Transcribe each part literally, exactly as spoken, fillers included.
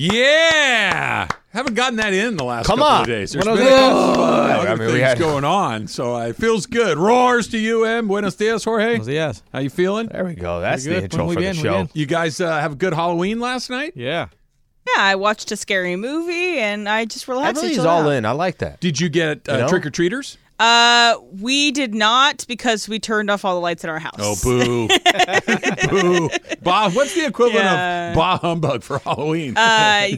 Yeah. Haven't gotten that in the last Come couple on. of days. There's been a couple of other I mean, things had... going on, so it feels good. Roars to you, Em. Buenos dias, Jorge. Buenos dias. How you feeling? There we go. That's the intro for the show. You guys uh, have a good Halloween last night? Yeah. Yeah, I watched a scary movie, and I just relaxed. Emily's all in. I like that. Did you get uh, you know? trick-or-treaters? Uh, we did not because we turned off all the lights in our house. Oh, boo. Boo. Bah, what's the equivalent yeah. of bah humbug for Halloween? Uh,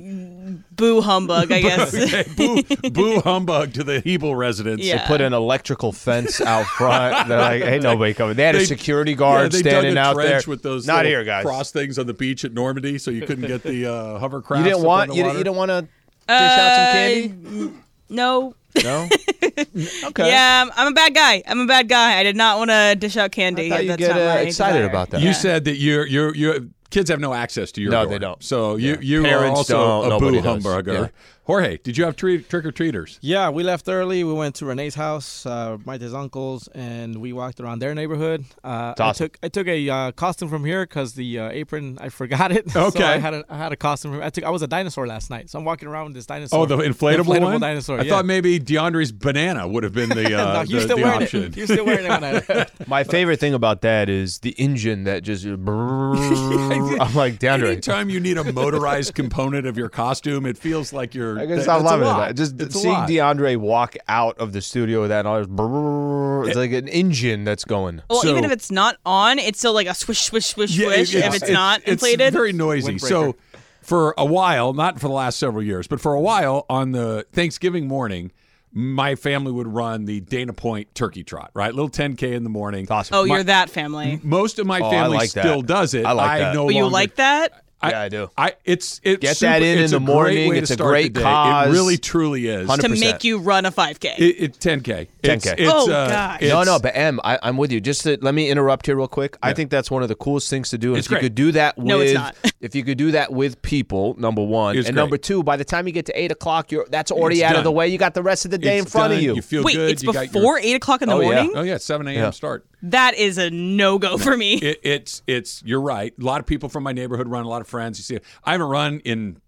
boo humbug, I guess. Okay. Boo, boo humbug to the Hebel residents. Yeah. They put an electrical fence out front. They're like, hey, nobody coming. They had they, a security guard yeah, standing out there. With those not here, guys. Cross things on the beach at Normandy, so you couldn't get the uh, hovercraft. You didn't want. You, you don't want to dish uh, out some candy. No. No? Okay. Yeah, I'm, I'm a bad guy. I'm a bad guy. I did not want to dish out candy. I thought you get uh, excited about that. You yeah. said that your your your kids have no access to your No, door. They don't. So yeah. you, you are also a boo humburger. Yeah. Jorge, did you have tre- trick-or-treaters? Yeah, we left early. We went to Renee's house, uh, Maite's uncle's, and we walked around their neighborhood. Uh, awesome. I took I took a uh, costume from here because the uh, apron, I forgot it. Okay. So I had a, I had a costume. From, I took I was a dinosaur last night, so I'm walking around with this dinosaur. Oh, the inflatable, the inflatable one? Dinosaur, I yeah. thought maybe DeAndre's banana would have been the, uh, no, you're the, still the wearing option. It. You're still wearing it when I My favorite thing about that is the engine that just... I'm like, DeAndre. Anytime you need a motorized component of your costume, it feels like you're... I guess I'm loving it. Just it's seeing DeAndre walk out of the studio with that, and it's like an engine that's going. Well, so, even if it's not on, it's still like a swish, swish, swish, yeah, swish. It's, if it's, it's not inflated, it's very noisy. Windbreaker. So, for a while, not for the last several years, but for a while on the Thanksgiving morning, my family would run the Dana Point turkey trot, right? Little ten K in the morning. Awesome. Oh, my, you're that family. Most of my oh, family like still that. does it. I like I that. No oh, you longer, like that? I, yeah, I do. I it's it's get super, that in in the morning. It's a great cause. It really, truly is one hundred percent. To make you run a five K. It, it ten K. It's, ten K. It's, oh uh, gosh. No, no, but Em, I, I'm with you. Just to, let me interrupt here real quick. Yeah. I think that's one of the coolest things to do. And it's if great. you could do that with, no, it's not. If you could do that with people, number one, it's and great. number two, by the time you get to eight o'clock, you're that's already it's out done. of the way. You got the rest of the day it's in front done. of you. You feel Wait, good. It's you before your... eight o'clock in the oh, morning. Yeah. Oh yeah, seven a.m. start. That is a no-go no. for me. It, it's, it's you're right. A lot of people from my neighborhood run, a lot of friends. You see, it. I haven't run in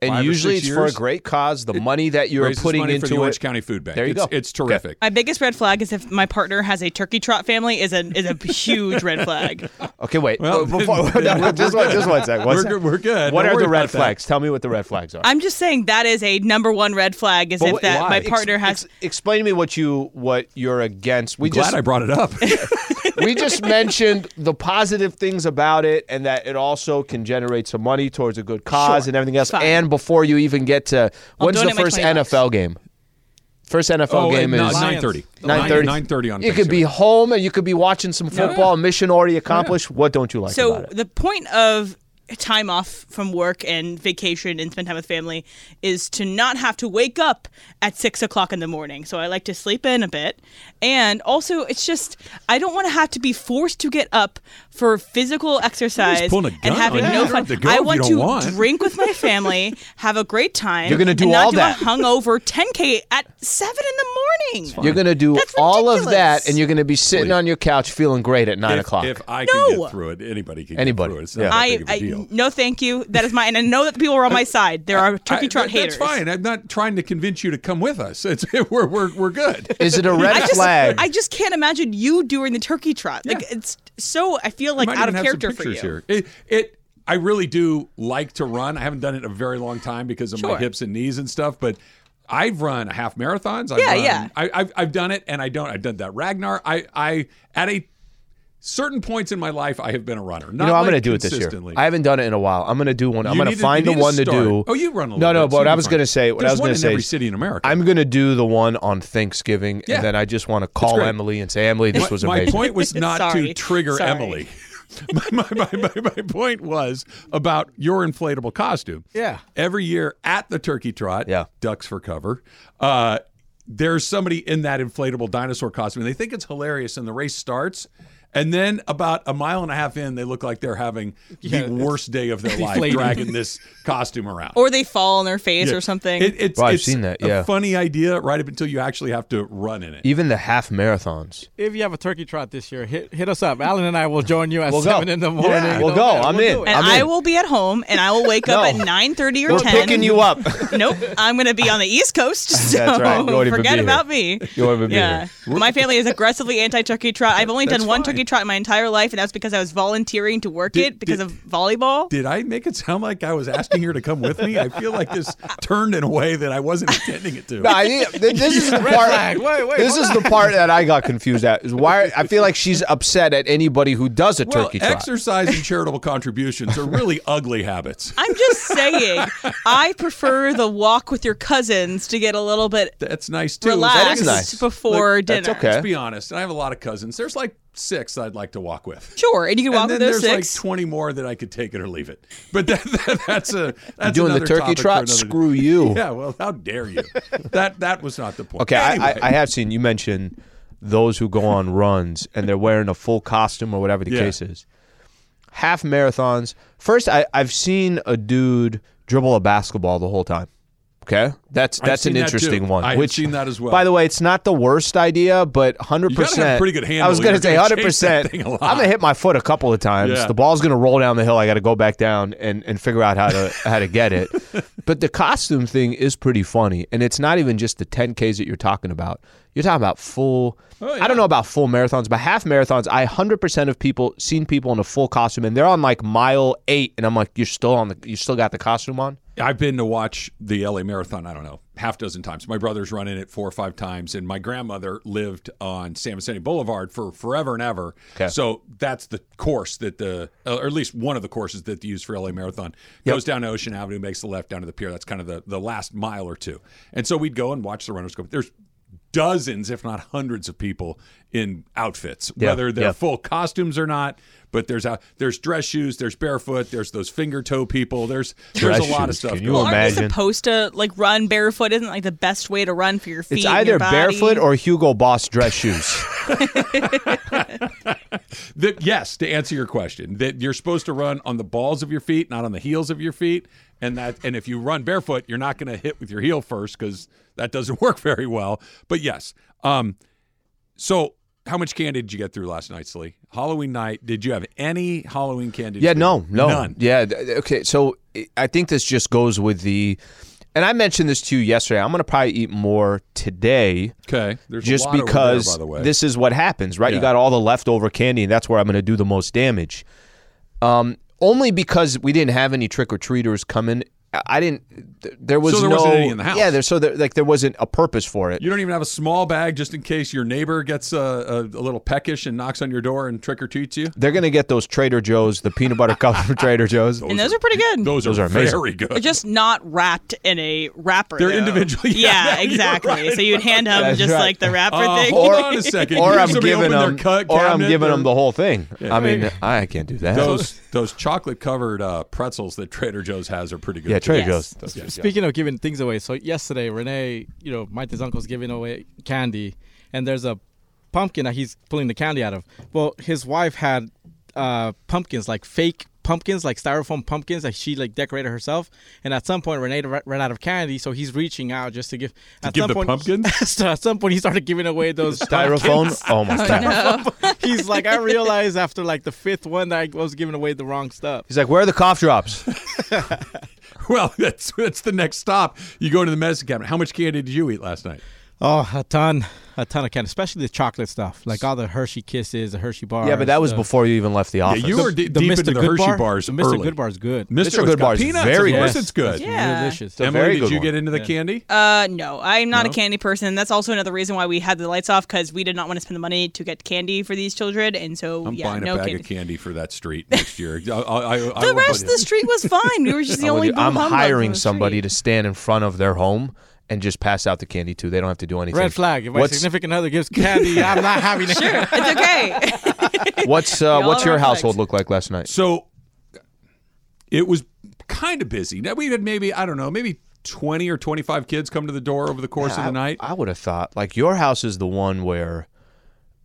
And five usually or six it's years. for a great cause. The it money that you're putting money into for the Orange it. County Food Bank. There you it's, go. It's terrific. Okay. My biggest red flag is if my partner has a turkey trot family is a is a huge red flag. Okay, wait. Well, oh, before, then, no, just, one, just one second. We're, we're good. What Don't are the red flags? That. Tell me what the red flags are. I'm just saying that is a number one red flag is but if what, that why? my partner ex- has. Ex- explain to me what you what you're against. We I'm just glad I brought it up. We just mentioned the positive things about it and that it also can generate some money towards a good cause sure. and everything else. Fine. And before you even get to – when's the first N F L game? First N F L oh, game is nine thirty. nine thirty on You could be home and you could be watching some football. Yeah. Mission already accomplished. Yeah. What don't you like so about it? So the point of time off from work and vacation and spend time with family is to not have to wake up at six o'clock in the morning. So I like to sleep in a bit. And also, it's just, I don't want to have to be forced to get up for physical exercise and having yeah. no fun. I want to want. drink with my family, have a great time. You're going to do and all that. And not do a hungover ten K at seven in the morning. You're going to do That's all ridiculous. of that, and you're going to be sitting Please. on your couch feeling great at nine if, o'clock. If I no. can get through it, anybody can anybody. get through it. It's not yeah. that big of a deal. No, thank you. That is my, and I know that the people are on my side. There are turkey trot haters. That's fine. I'm not trying to convince you to come with us. It's we're we're we're good. Is it a red I just, flag? I just can't imagine you doing the turkey trot. Yeah. Like it's so. I feel like out of character for you. Here. It, it. I really do like to run. I haven't done it in a very long time because of sure. my hips and knees and stuff, but. I've run half marathons. I've yeah, run, yeah. I, I've I've done it, and I don't. I've done that Ragnar. I I at a. Certain points in my life, I have been a runner. Not you know, I'm like going to do it this year. I haven't done it in a while. I'm going to do one. I'm going to find the one to, to do. Oh, you run a little No, no, bit, but so I was going to say, what There's I was going to say, every city in America. I'm going to do the one on Thanksgiving, yeah. and then I just want to call Emily and say, Emily, this was amazing. My point was not to trigger Sorry. Emily. my, my, my, my point was about your inflatable costume. Yeah. Every year at the turkey trot, yeah. ducks for cover, uh, there's somebody in that inflatable dinosaur costume. And they think it's hilarious, and the race starts. And then about a mile and a half in, they look like they're having yeah, the worst day of their life, dragging this costume around. Or they fall on their face yeah. or something. It, it's well, I've it's seen that, yeah. a funny idea right up until you actually have to run in it. Even the half marathons. If you have a turkey trot this year, hit hit us up. Alan and I will join you at we'll seven go. in the morning. Yeah, we'll no go. Matter. I'm we'll in. And I'm I in. will be at home, and I will wake no. up at nine thirty or We're ten. We're picking you up. Nope. I'm going to be on the East Coast, so That's right. You'll forget about me. You won't even yeah. be here. My family is aggressively anti-turkey trot. I've only That's done one fine. turkey trot my entire life, and that's because I was volunteering to work did, it because did, of volleyball. Did I make it sound like I was asking her to come with me? I feel like this turned in a way that I wasn't intending it to. No, I, this is the part. Wait, wait, this is on. the part that I got confused at. Is why I feel like she's upset at anybody who does a well, turkey trot. Exercise and charitable contributions are really ugly habits. I'm just saying, I prefer the walk with your cousins to get a little bit. That's nice too. Relaxed that nice. before Look, dinner. That's okay. Let's be honest. And I have a lot of cousins. There's like six I'd like to walk with. Sure, and you can walk with those six. And then there's like twenty more that I could take it or leave it. But that, that, that's a that's You're doing the turkey trot? Another... Screw you. Yeah, well, how dare you? that that was not the point. Okay, anyway. I, I have seen, you mentioned those who go on runs and they're wearing a full costume or whatever the yeah. case is. Half marathons. First, I, I've seen a dude dribble a basketball the whole time. Okay, that's that's an interesting that one. I've seen that as well. By the way, it's not the worst idea, but one hundred percent. You gotta have pretty good handle. I was going to say one hundred percent. I'm going to hit my foot a couple of times. Yeah. The ball's going to roll down the hill. I got to go back down and, and figure out how to how to get it. But the costume thing is pretty funny, and it's not even just the ten Ks that you're talking about. You're talking about full oh, yeah. – I don't know about full marathons, but half marathons, I one hundred percent of people seen people in a full costume, and they're on like mile eight, and I'm like, you're still on the – you still got the costume on? I've been to watch the L A Marathon, I don't know, half dozen times. My brother's run in it four or five times, and my grandmother lived on San Vicente Boulevard for forever and ever. Okay. So that's the course that the – or at least one of the courses that they use for L A Marathon. Goes yep. down to Ocean Avenue, makes the left down to the pier. That's kind of the, the last mile or two. And so we'd go and watch the runners go. There's dozens, if not hundreds of people in outfits, yeah, whether they're yeah. full costumes or not. But there's a, there's dress shoes, there's barefoot, there's those finger toe people. There's dress there's a lot shoes. of stuff. Can you well, imagine? Aren't you supposed to like run barefoot? Isn't like the best way to run for your feet? It's either barefoot or Hugo Boss dress shoes. the, yes, to answer your question, that you're supposed to run on the balls of your feet, not on the heels of your feet, and that and if you run barefoot, you're not going to hit with your heel first because that doesn't work very well. But yes, um, so. How much candy did you get through last night, Slee? Halloween night, did you have any Halloween candy? Yeah, no, no. None. Yeah, okay, so I think this just goes with the, and I mentioned this to you yesterday, I'm going to probably eat more today. Okay, there's just a lot because over there, by the way. This is what happens, right? Yeah. You got all the leftover candy, and that's where I'm going to do the most damage. Um, only because we didn't have any trick-or-treaters coming. I didn't. There was no. So there no, wasn't any in the house. Yeah. There, so there, like there wasn't a purpose for it. You don't even have a small bag just in case your neighbor gets a, a, a little peckish and knocks on your door and trick or treats you. They're gonna get those Trader Joe's, the peanut butter cups from Trader Joe's, those and those are, are pretty good. Those, those are, are very good. They're just not wrapped in a wrapper. They're though. individually. Yeah, yeah exactly. Right. So you'd hand them That's just right. like the wrapper uh, thing. Hold on a second. Or I'm giving them. Or I'm giving or... them the whole thing. Yeah. I mean, I can't do that. Those those chocolate covered uh, pretzels that Trader Joe's has are pretty good. Yeah, Trader yes. Joe's. Speaking of giving things away, so yesterday Renee, you know, Mike's uncle's giving away candy, and there's a pumpkin that he's pulling the candy out of. Well, his wife had uh, pumpkins, like fake pumpkins, like styrofoam pumpkins that she like decorated herself. And at some point, Renee ran out of candy, so he's reaching out just to give. To at give some the point, pumpkins. So at some point, he started giving away those styrofoam. Oh my god! No. He's like, I realized after like the fifth one that I was giving away the wrong stuff. He's like, where are the cough drops? Well, that's that's the next stop. You go to the medicine cabinet. How much candy did you eat last night? Oh, a ton. A ton of candy, especially the chocolate stuff, like all the Hershey Kisses, the Hershey bars. Yeah, but that was the, before you even left the office. Yeah, you the, were d- the deep Mister into the Hershey bar? bars the Mister early. Good Bar's good. Mister Good Bar's very good. Of course it's good. Yeah. Delicious. Emily, very good did you one. get into the yeah. candy? Uh, no, I'm not no? a candy person. That's also another reason why we had the lights off, because we did not want to spend the money to get candy for these children, and so, I'm yeah, buying no a bag candy. of candy for that street next year. I, I, I, I the rest of the street was fine. We were just the only I'm hiring somebody to stand in front of their home and just pass out the candy too. They don't have to do anything. Red flag. If my significant other gives candy, I'm not having it. Sure, it's okay. What's uh, what's your household flags. look like last night? So it was kind of busy. Now we had maybe I don't know, maybe twenty or twenty-five kids come to the door over the course yeah, of the I, night. I would have thought like your house is the one where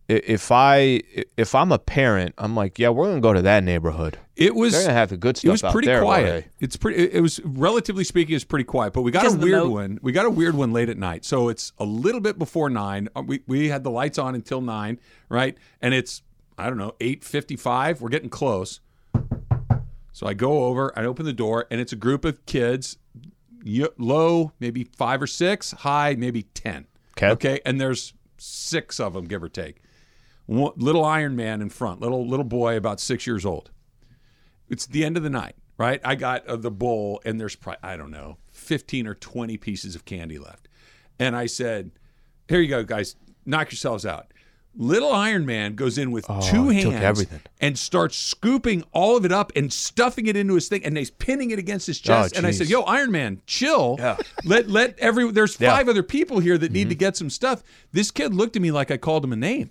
if I if I'm a parent, I'm like, yeah, we're gonna go to that neighborhood. It was they're gonna have the good stuff. It was out pretty there, quiet. It's pretty. It was relatively speaking, it's pretty quiet. But we got Just a weird one. We got a weird one late at night. So it's a little bit before nine. We we had the lights on until nine, right? And it's I don't know eight fifty five. We're getting close. So I go over. I open the door, and it's a group of kids, low maybe five or six, high maybe ten. Okay. Okay. And there's six of them, give or take. One, little Iron Man in front, little little boy about six years old. It's the end of the night, right? I got uh, the bowl, and there's probably, I don't know, fifteen or twenty pieces of candy left. And I said, here you go, guys. Knock yourselves out. Little Iron Man goes in with oh, two hands and starts scooping all of it up and stuffing it into his thing, and he's pinning it against his chest. Oh, and I said, yo, Iron Man, chill. Yeah. Let let every. There's five yeah. other people here that mm-hmm. need to get some stuff. This kid looked at me like I called him a name.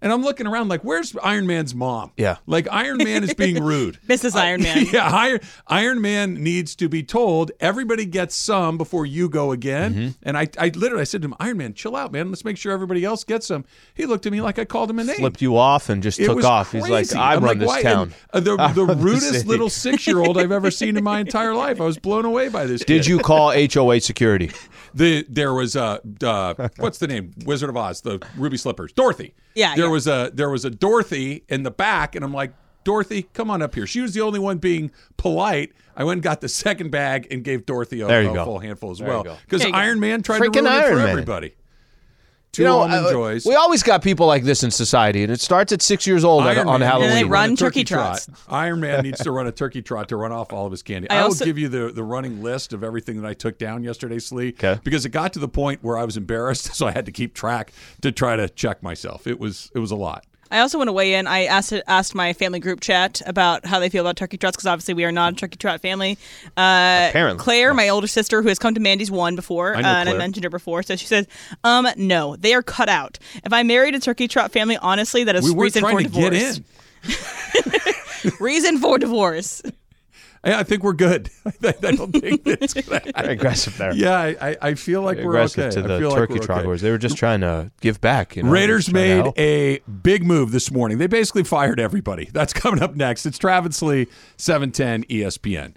And I'm looking around like, where's Iron Man's mom? Yeah. Like, Iron Man is being rude. Missus I, Iron Man. Yeah, Iron, Iron Man needs to be told, everybody gets some before you go again. Mm-hmm. And I, I literally I said to him, Iron Man, chill out, man. Let's make sure everybody else gets some. He looked at me like I called him a name. Flipped you off and just it took off. Crazy. He's like, I I'm run like, this why? town. And, uh, the the rudest little six-year-old I've ever seen in my entire life. I was blown away by this kid. Did you call H O A security? The there was, uh, uh, what's the name? Wizard of Oz, the Ruby Slippers. Dorothy. Yeah, there yeah. was a there was a Dorothy in the back, and I'm like, Dorothy, come on up here. She was the only one being polite. I went and got the second bag and gave Dorothy a, a full handful as there well. Because Iron Man tried Freaking to ruin Iron it for Man. everybody. Two you know, almond joys. We always got people like this in society, and it starts at six years old Iron on, on Halloween. And they run, run turkey, turkey trots. Trot. Iron Man needs to run a turkey trot to run off all of his candy. I, I also, will give you the, the running list of everything that I took down yesterday, Slee, okay. because it got to the point where I was embarrassed, so I had to keep track to try to check myself. It was it was a lot. I also want to weigh in. I asked asked my family group chat about how they feel about turkey trots, because obviously we are not a turkey trot family. Uh, Apparently. Claire, my older sister, who has come to Mandy's one before, I uh, and I mentioned her before, so she says, um, no, they are cut out. If I married a turkey trot family, honestly, that is we reason for divorce. We were trying to get in. Reason for divorce. I think we're good. I don't think that's good. I'm aggressive there. Yeah, I, I feel like we're okay. to the I feel turkey like trot okay. They were just trying to give back. You know, Raiders made a big move this morning. They basically fired everybody. That's coming up next. It's Travis Slee, seven ten E S P N.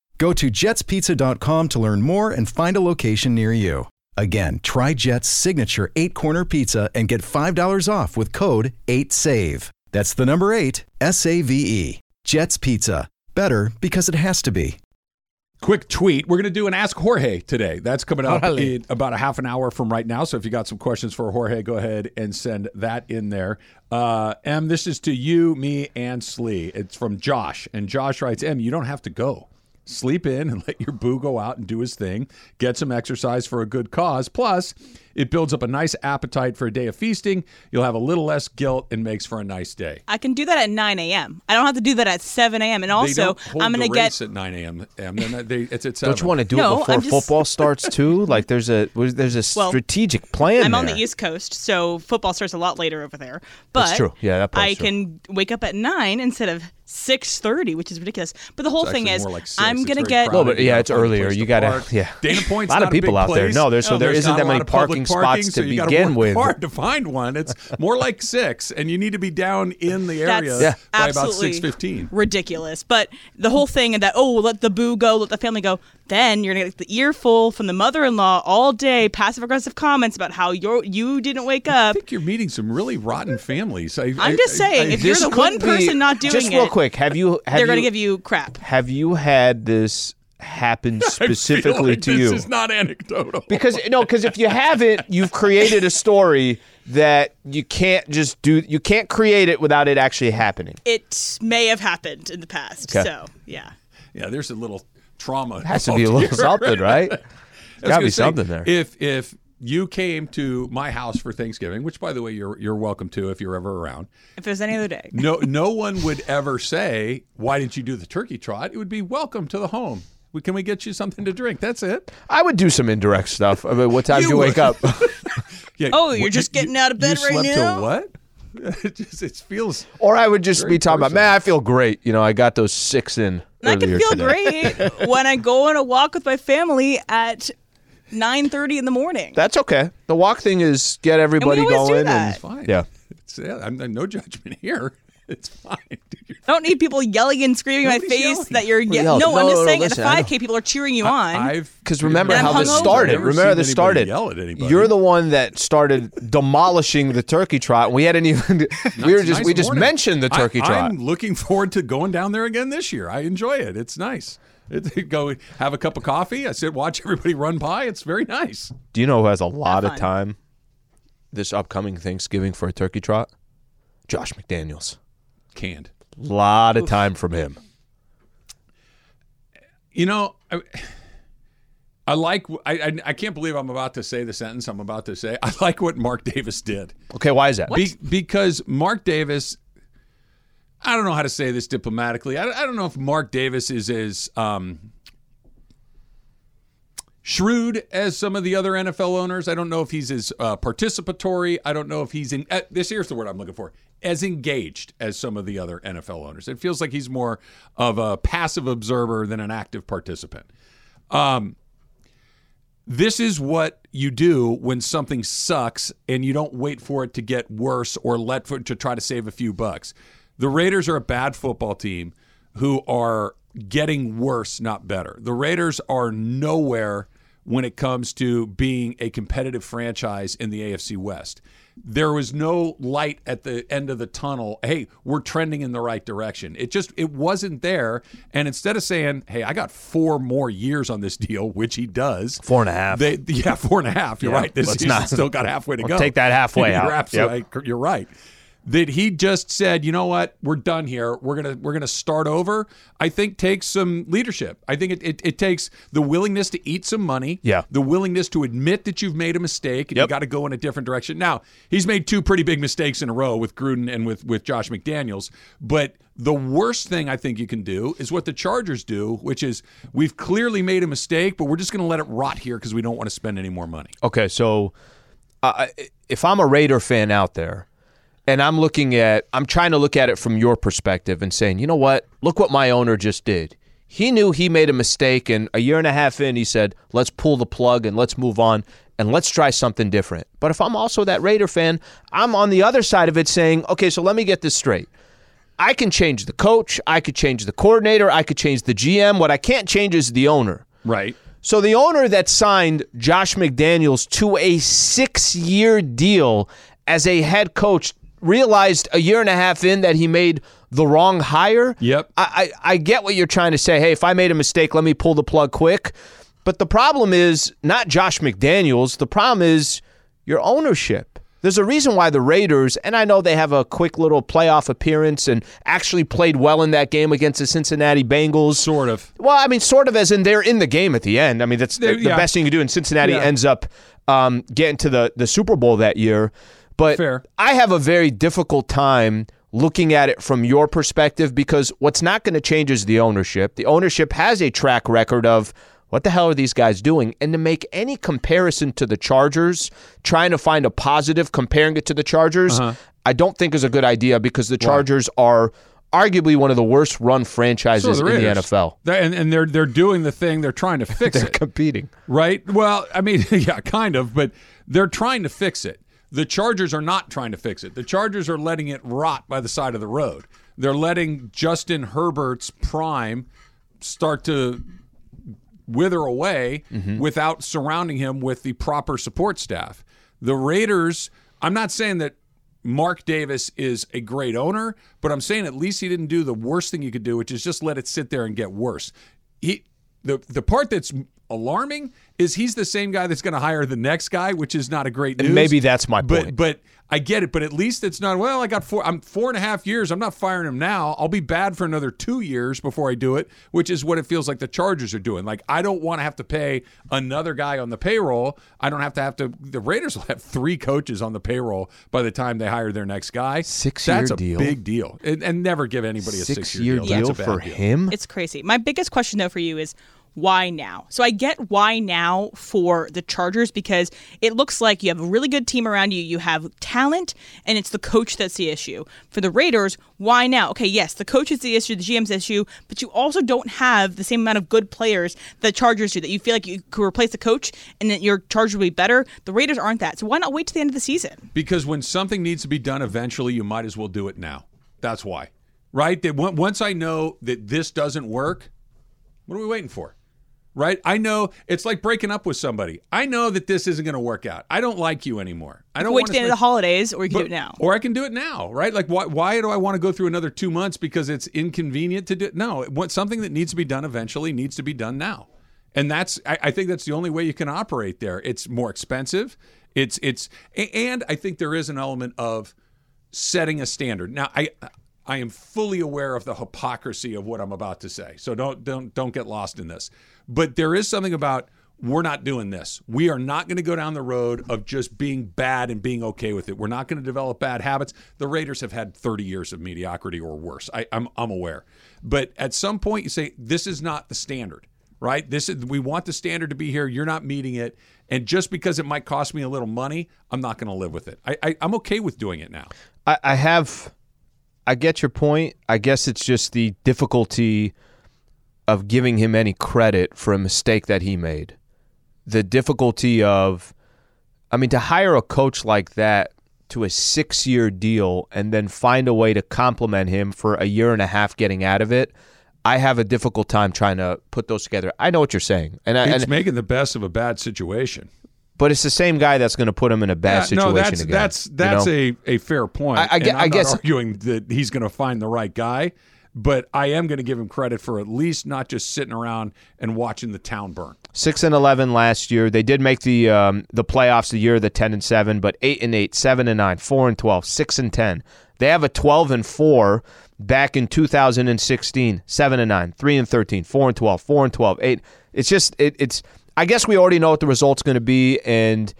Go to jets pizza dot com to learn more and find a location near you. Again, try Jet's signature eight-corner pizza and get five dollars off with code eight save. That's the number eight, S A V E. Jet's Pizza. Better because it has to be. Quick tweet. We're going to do an Ask Jorge today. That's coming up in about a half an hour from right now. So if you got some questions for Jorge, go ahead and send that in there. Uh, Em, this is to you, me, and Slee. It's from Josh. And Josh writes, Em, you don't have to go. Sleep in and let your boo go out and do his thing. Get some exercise for a good cause. Plus, it builds up a nice appetite for a day of feasting. You'll have a little less guilt and makes for a nice day. I can do that at nine a.m. I don't have to do that at seven a.m. And also, I'm going to get at nine a.m. They, it's at seven. Don't you want to do no, it before just... football starts too? Like there's a there's a well, strategic plan. I'm there. On the East Coast, so football starts a lot later over there. But That's true. Yeah, that I true. can wake up at nine instead of six thirty, which is ridiculous. But the whole it's thing is, like I'm going to get. No, but yeah, it's earlier. You got to. Yeah, Dana Point's a lot of people out there. No, there's so there isn't that many parking parking, parking spots so to you begin with. Hard to find one. It's more like six, and you need to be down in the area That's by about six fifteen. Ridiculous, but the whole thing and that oh, let the boo go, let the family go. Then you're gonna get the earful from the mother-in-law all day, passive-aggressive comments about how you you didn't wake up. I think you're meeting some really rotten families. I, I'm I, just saying, I, I, if you're the one person be, not doing just it, just real quick, have you? Have they're you, gonna give you crap. Have you had this happen specifically like to this you? This is not anecdotal. Because no, because if you haven't, you've created a story that you can't just do. You can't create it without it actually happening. It may have happened in the past. Okay. So yeah, yeah. There's a little. Trauma. It has to be a little something, right? There's got to be say, something there. If if you came to my house for Thanksgiving, which by the way you're you're welcome to if you're ever around. If there's any other day. no no one would ever say, "Why didn't you do the turkey trot?" It would be welcome to the home. We, can we get you something to drink? That's it. I would do some indirect stuff. I mean, what time do you, you wake up? yeah, oh, you're what, just getting you, out of bed you right now. You slept till what? It just it feels. Or I would just be talking personal. About, man, I feel great. You know, I got those six in. I can feel today. Great when I go on a walk with my family at nine thirty in the morning. That's okay. The walk thing is get everybody and we going. Do that. And it's fine. Yeah, it's, yeah I'm, no judgment here. It's fine. Dude. I don't need people yelling and screaming Nobody's in my face yelling. That you're yelling. No, no, I'm just no, saying no, listen, at the five K, people are cheering you on. Because remember how this started. Remember this started. You're the one that started demolishing the turkey trot. We hadn't even. we were just. Nice we just morning. Mentioned the turkey I, trot. I'm looking forward to going down there again this year. I enjoy it. It's nice. It, go have a cup of coffee. I sit, watch everybody run by. It's very nice. Do you know who has a lot of time this upcoming Thanksgiving for a turkey trot? Josh McDaniels. Canned. A lot of time from him. You know, I, I like. I, I I can't believe I'm about to say the sentence I'm about to say. I like what Mark Davis did. Okay, why is that? Be, because Mark Davis. I don't know how to say this diplomatically. I, I don't know if Mark Davis is as um, shrewd as some of the other N F L owners. I don't know if he's as uh, participatory. I don't know if he's in. Uh, this here's the word I'm looking for. As engaged as some of the other N F L owners. It feels like he's more of a passive observer than an active participant. Um, this is what you do when something sucks and you don't wait for it to get worse or let for, to try to save a few bucks. The Raiders are a bad football team who are getting worse, not better. The Raiders are nowhere when it comes to being a competitive franchise in the A F C West. There was no light at the end of the tunnel. Hey, we're trending in the right direction. It just it wasn't there. And instead of saying, hey, I got four more years on this deal, which he does. Four and a half. They, yeah, four and a half. You're yeah, right. This season's still got halfway to go. Take that halfway out. Yep. You're right. That he just said, you know what, we're done here. We're gonna we're gonna start over. I think takes some leadership. I think it it, it takes the willingness to eat some money. Yeah. The willingness to admit that you've made a mistake and yep. you got to go in a different direction. Now he's made two pretty big mistakes in a row with Gruden and with with Josh McDaniels. But the worst thing I think you can do is what the Chargers do, which is we've clearly made a mistake, but we're just gonna let it rot here because we don't want to spend any more money. Okay, so uh, if I'm a Raider fan out there. And I'm looking at, I'm trying to look at it from your perspective and saying, you know what? Look what my owner just did. He knew he made a mistake, and a year and a half in, he said, let's pull the plug and let's move on and let's try something different. But if I'm also that Raider fan, I'm on the other side of it saying, okay, so let me get this straight. I can change the coach. I could change the coordinator. I could change the G M. What I can't change is the owner. Right. So the owner that signed Josh McDaniels to a six-year deal as a head coach realized a year and a half in that he made the wrong hire. Yep. I, I, I get what you're trying to say. Hey, if I made a mistake, let me pull the plug quick. But the problem is not Josh McDaniels. The problem is your ownership. There's a reason why the Raiders, and I know they have a quick little playoff appearance and actually played well in that game against the Cincinnati Bengals. Sort of. Well, I mean, sort of as in they're in the game at the end. I mean, that's they, the, yeah. the best thing you do, and Cincinnati yeah. ends up um, getting to the, the Super Bowl that year. But fair. I have a very difficult time looking at it from your perspective because what's not going to change is the ownership. The ownership has a track record of what the hell are these guys doing? And to make any comparison to the Chargers, trying to find a positive comparing it to the Chargers, uh-huh. I don't think is a good idea because the Chargers wow. are arguably one of the worst run franchises so the in the N F L. They're, and and they're, they're doing the thing. They're trying to fix they're it. They're competing. Right? Well, I mean, yeah, kind of, but they're trying to fix it. The Chargers are not trying to fix it. The Chargers are letting it rot by the side of the road. They're letting Justin Herbert's prime start to wither away mm-hmm. without surrounding him with the proper support staff. The Raiders, I'm not saying that Mark Davis is a great owner, but I'm saying at least he didn't do the worst thing you could do, which is just let it sit there and get worse. He, the the part that's alarming is he's the same guy that's going to hire the next guy, which is not a great news. And maybe that's my point. But, but I get it. But at least it's not, well, I got four, I'm four and a half years. I'm not firing him now. I'll be bad for another two years before I do it, which is what it feels like the Chargers are doing. Like, I don't want to have to pay another guy on the payroll. I don't have to have to, the Raiders will have three coaches on the payroll by the time they hire their next guy. Six year deal. That's a deal. Big deal. And, and never give anybody a six, six year, year deal. deal That's a bad for deal. Him? It's crazy. My biggest question, though, for you is, why now? So I get why now for the Chargers, because it looks like you have a really good team around you. You have talent, and it's the coach that's the issue. For the Raiders, why now? Okay, yes, the coach is the issue, the G M's issue, but you also don't have the same amount of good players that Chargers do, that you feel like you could replace the coach and that your Chargers will be better. The Raiders aren't that. So why not wait to the end of the season? Because when something needs to be done eventually, you might as well do it now. That's why, right? That once I know that this doesn't work, what are we waiting for? Right? I know it's like breaking up with somebody. I know that this isn't going to work out. I don't like you anymore. I don't wait to the end of the holidays, or you can do it now. Or I can do it now, right? Like, why, why do I want to go through another two months because it's inconvenient to do it? No, what, something that needs to be done eventually needs to be done now. And that's, I, I think that's the only way you can operate there. It's more expensive. It's, it's, and I think there is an element of setting a standard. Now, I, I am fully aware of the hypocrisy of what I'm about to say. So don't don't don't get lost in this. But there is something about, we're not doing this. We are not going to go down the road of just being bad and being okay with it. We're not going to develop bad habits. The Raiders have had thirty years of mediocrity or worse. I, I'm I'm aware. But at some point you say, this is not the standard, right? This is, we want the standard to be here. You're not meeting it. And just because it might cost me a little money, I'm not going to live with it. I, I, I'm okay with doing it now. I, I have... I get your point. I guess it's just the difficulty of giving him any credit for a mistake that he made. The difficulty of, I mean, to hire a coach like that to a six-year deal and then find a way to compliment him for a year and a half getting out of it, I have a difficult time trying to put those together. I know what you're saying. and I, It's and, making the best of a bad situation. But it's the same guy that's going to put him in a bad yeah, situation no, that's, again. That's that's you know? a, a fair point. I, I, and I'm I guess not arguing that he's going to find the right guy, but I am going to give him credit for at least not just sitting around and watching the town burn. Six and eleven last year. They did make the um, the playoffs the year of the ten and seven, but eight and eight, seven and nine, four and twelve, six and ten. They have a twelve and four back in two thousand and sixteen, seven and nine, three and thirteen, four and twelve, four and twelve, eight. It's just it, it's. I guess we already know what the result's going to be, and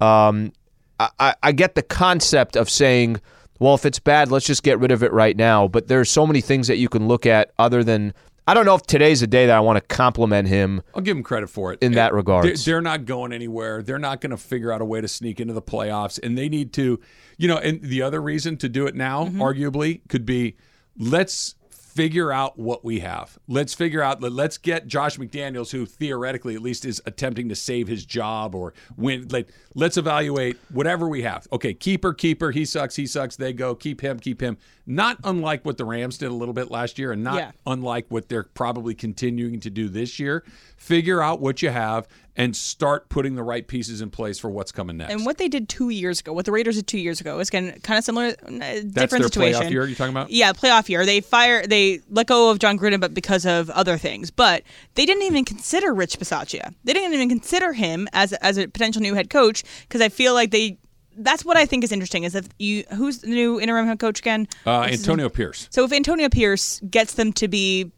um, I, I get the concept of saying, well, if it's bad, let's just get rid of it right now. But there's so many things that you can look at other than – I don't know if today's a day that I want to compliment him. I'll give him credit for it. In that regard. They're not going anywhere. They're not going to figure out a way to sneak into the playoffs, and they need to – you know, and the other reason to do it now, mm-hmm. arguably, could be let's – figure out what we have. Let's figure out, let's get Josh McDaniels, who theoretically at least is attempting to save his job or win. Like, let's evaluate whatever we have. Okay, keeper, keeper, he sucks, he sucks, they go, keep him, keep him. Not unlike what the Rams did a little bit last year and not yeah. unlike what they're probably continuing to do this year. Figure out what you have and start putting the right pieces in place for what's coming next. And what they did two years ago, what the Raiders did two years ago, is kind of similar, different That's their situation. Playoff year you're talking about? Yeah, playoff year. They fire, they let go of John Gruden, but because of other things. But they didn't even consider Rich Bisaccia. They didn't even consider him as as a potential new head coach, because I feel like they. That's what I think is interesting is if you who's the new interim head coach again? Uh, Antonio Pierce. So if Antonio Pierce gets them to be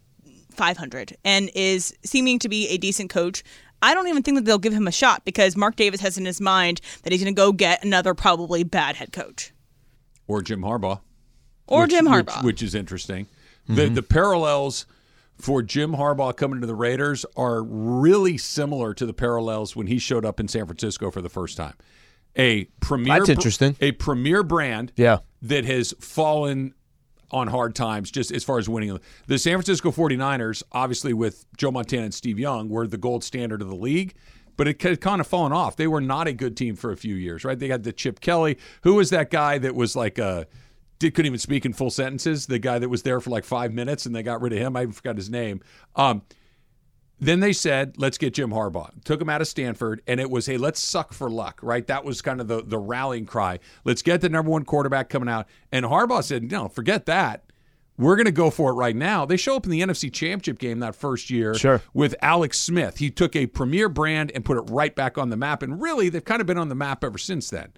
five hundred and is seeming to be a decent coach. I don't even think that they'll give him a shot because Mark Davis has in his mind that he's going to go get another probably bad head coach. Or Jim Harbaugh. Or which, Jim Harbaugh. Which, which is interesting. Mm-hmm. The, the parallels for Jim Harbaugh coming to the Raiders are really similar to the parallels when he showed up in San Francisco for the first time. A premier, That's interesting. A premier brand yeah. that has fallen on hard times just as far as winning. The San Francisco forty-niners, obviously with Joe Montana and Steve Young, were the gold standard of the league. But it had kind of fallen off. They were not a good team for a few years, right? They had the Chip Kelly. Who was that guy that was like a did, couldn't even speak in full sentences? The guy that was there for like five minutes and they got rid of him. I even forgot his name. Um, then they said, let's get Jim Harbaugh. Took him out of Stanford, and it was, hey, let's suck for luck, right? That was kind of the, the rallying cry. Let's get the number one quarterback coming out. And Harbaugh said, no, forget that. We're going to go for it right now. They show up in the N F C Championship game that first year sure. with Alex Smith. He took a premier brand and put it right back on the map. And really, they've kind of been on the map ever since then.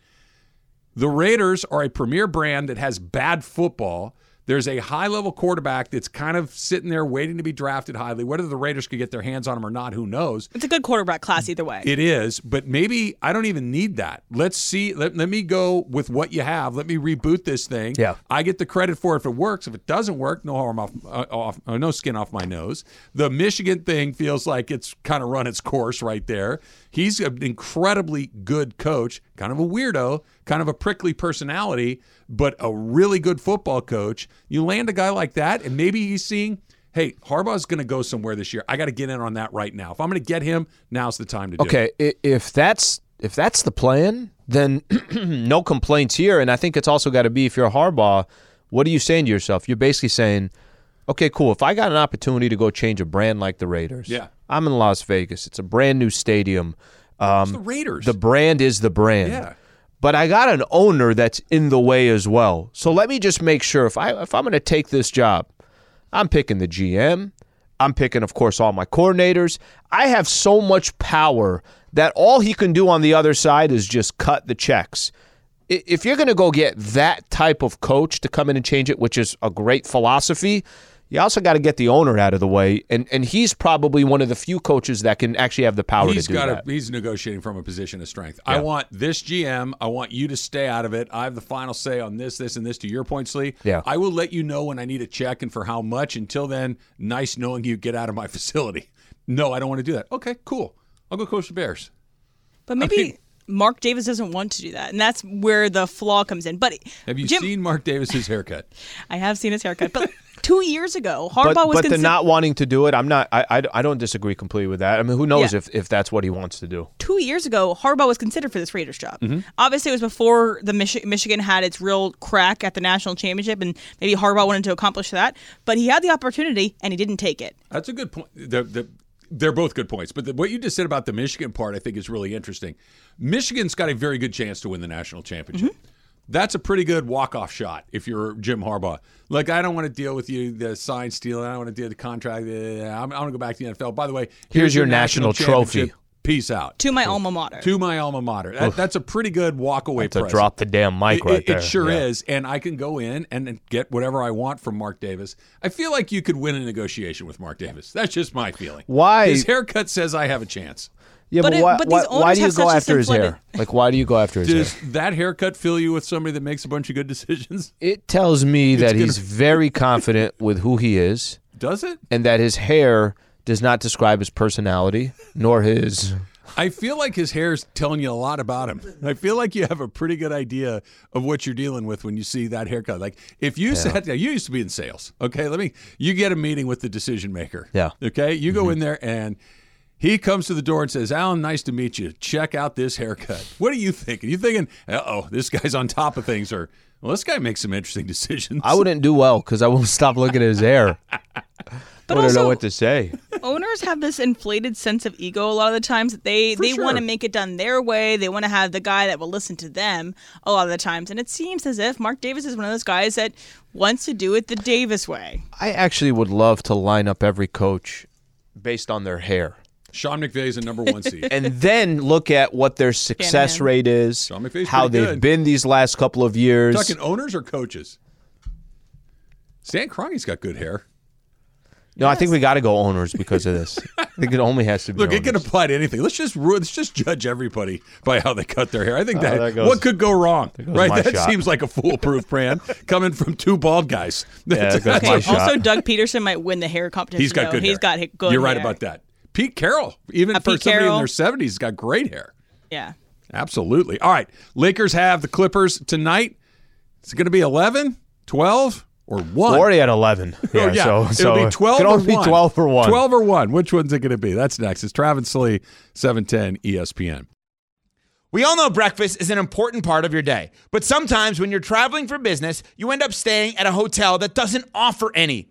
The Raiders are a premier brand that has bad football. There's a high-level quarterback that's kind of sitting there waiting to be drafted highly. Whether the Raiders could get their hands on him or not, who knows? It's a good quarterback class either way. It is, but maybe I don't even need that. Let's see. Let, let me go with what you have. Let me reboot this thing. Yeah. I get the credit for it if it works. If it doesn't work, no harm off, uh, off uh, no skin off my nose. The Michigan thing feels like it's kind of run its course right there. He's an incredibly good coach, kind of a weirdo, kind of a prickly personality, but a really good football coach. You land a guy like that, and maybe he's seeing, hey, Harbaugh's going to go somewhere this year. I got to get in on that right now. If I'm going to get him, now's the time to do okay, it. Okay, if that's if that's the plan, then no complaints here. And I think it's also got to be, if you're Harbaugh, what are you saying to yourself? You're basically saying, okay, cool. If I got an opportunity to go change a brand like the Raiders, yeah. I'm in Las Vegas. It's a brand new stadium. Um, it's the Raiders. The brand is the brand. Yeah. But I got an owner that's in the way as well. So let me just make sure if, I, if I'm going to take this job, I'm picking the G M. I'm picking, of course, all my coordinators. I have so much power that all he can do on the other side is just cut the checks. If you're going to go get that type of coach to come in and change it, which is a great philosophy, you also got to get the owner out of the way, and and he's probably one of the few coaches that can actually have the power he's to do gotta, that. He's negotiating from a position of strength. Yeah. I want this G M. I want you to stay out of it. I have the final say on this, this, and this, to your point, Slee. Yeah. I will let you know when I need a check and for how much. Until then, nice knowing you, get out of my facility. No, I don't want to do that. Okay, cool. I'll go coach the Bears. But maybe... I mean, Mark Davis doesn't want to do that, and that's where the flaw comes in. But have you Jim, seen Mark Davis's haircut? I have seen his haircut, but two years ago, Harbaugh but, was. But consi- the not wanting to do it, I'm not. I, I, I don't disagree completely with that. I mean, who knows yeah. if, if that's what he wants to do? Two years ago, Harbaugh was considered for this Raiders job. Mm-hmm. Obviously, it was before the Mich- Michigan had its real crack at the national championship, and maybe Harbaugh wanted to accomplish that. But he had the opportunity, and he didn't take it. That's a good point. The, the, They're both good points, but the, what you just said about the Michigan part I think is really interesting. Michigan's got a very good chance to win the national championship. Mm-hmm. That's a pretty good walk-off shot if you're Jim Harbaugh. Like, I don't want to deal with you, the sign stealing. I don't want to deal with the contract. I'm, I'm going to go back to the N F L. By the way, here's, here's your, your national, national trophy. Peace out. To my alma mater. To my alma mater. That, that's a pretty good walk-away price. To drop the damn mic right it, it, there. It sure yeah. is, and I can go in and, and get whatever I want from Mark Davis. I feel like you could win a negotiation with Mark Davis. That's just my feeling. Why? His haircut says I have a chance. Yeah, but, but, it, why, but why, why do you go after his hair? Like, why do you go after his Does hair? Does that haircut fill you with somebody that makes a bunch of good decisions? It tells me it's that gonna... he's very confident with who he is. Does it? And that his hair... does not describe his personality, nor his... I feel like his hair's telling you a lot about him. I feel like you have a pretty good idea of what you're dealing with when you see that haircut. Like, if you yeah. sat down... You used to be in sales, okay? Let me... You get a meeting with the decision maker. Yeah. Okay? You go mm-hmm. in there, and he comes to the door and says, Alan, nice to meet you. Check out this haircut. What are you thinking? You thinking, uh-oh, this guy's on top of things, or... Well, this guy makes some interesting decisions. I wouldn't do well because I won't stop looking at his hair. But I don't also, know what to say. Owners have this inflated sense of ego a lot of the times. They For they sure. want to make it done their way. They want to have the guy that will listen to them a lot of the times. And it seems as if Mark Davis is one of those guys that wants to do it the Davis way. I actually would love to line up every coach based on their hair. Sean McVay's a number one seed. And then look at what their success yeah, rate is, Sean McVay's how they've good. been these last couple of years. Talking owners or coaches? Stan Kroenke's got good hair. No, yes. I think we got to go owners because of this. I think it only has to be Look, owners. It can apply to anything. Let's just let's just judge everybody by how they cut their hair. I think that, uh, that goes, what could go wrong, right? That shot. seems like a foolproof plan coming from two bald guys. Yeah, that okay. Also, shot. Doug Peterson might win the hair competition. He's got though. good He's hair. Got good You're right hair. about that. Pete Carroll, even uh, for Pete somebody Carroll. in their seventies, has got great hair. Yeah. Absolutely. All right. Lakers have the Clippers tonight. It's going to be eleven, twelve or one. We're already at eleven. Yeah, oh, yeah. So, it'll so be twelve it could or only one. Be twelve or one. twelve or one. Which one's it going to be? That's next. It's Travis Slee, seven ten E S P N. We all know breakfast is an important part of your day, but sometimes when you're traveling for business, you end up staying at a hotel that doesn't offer any.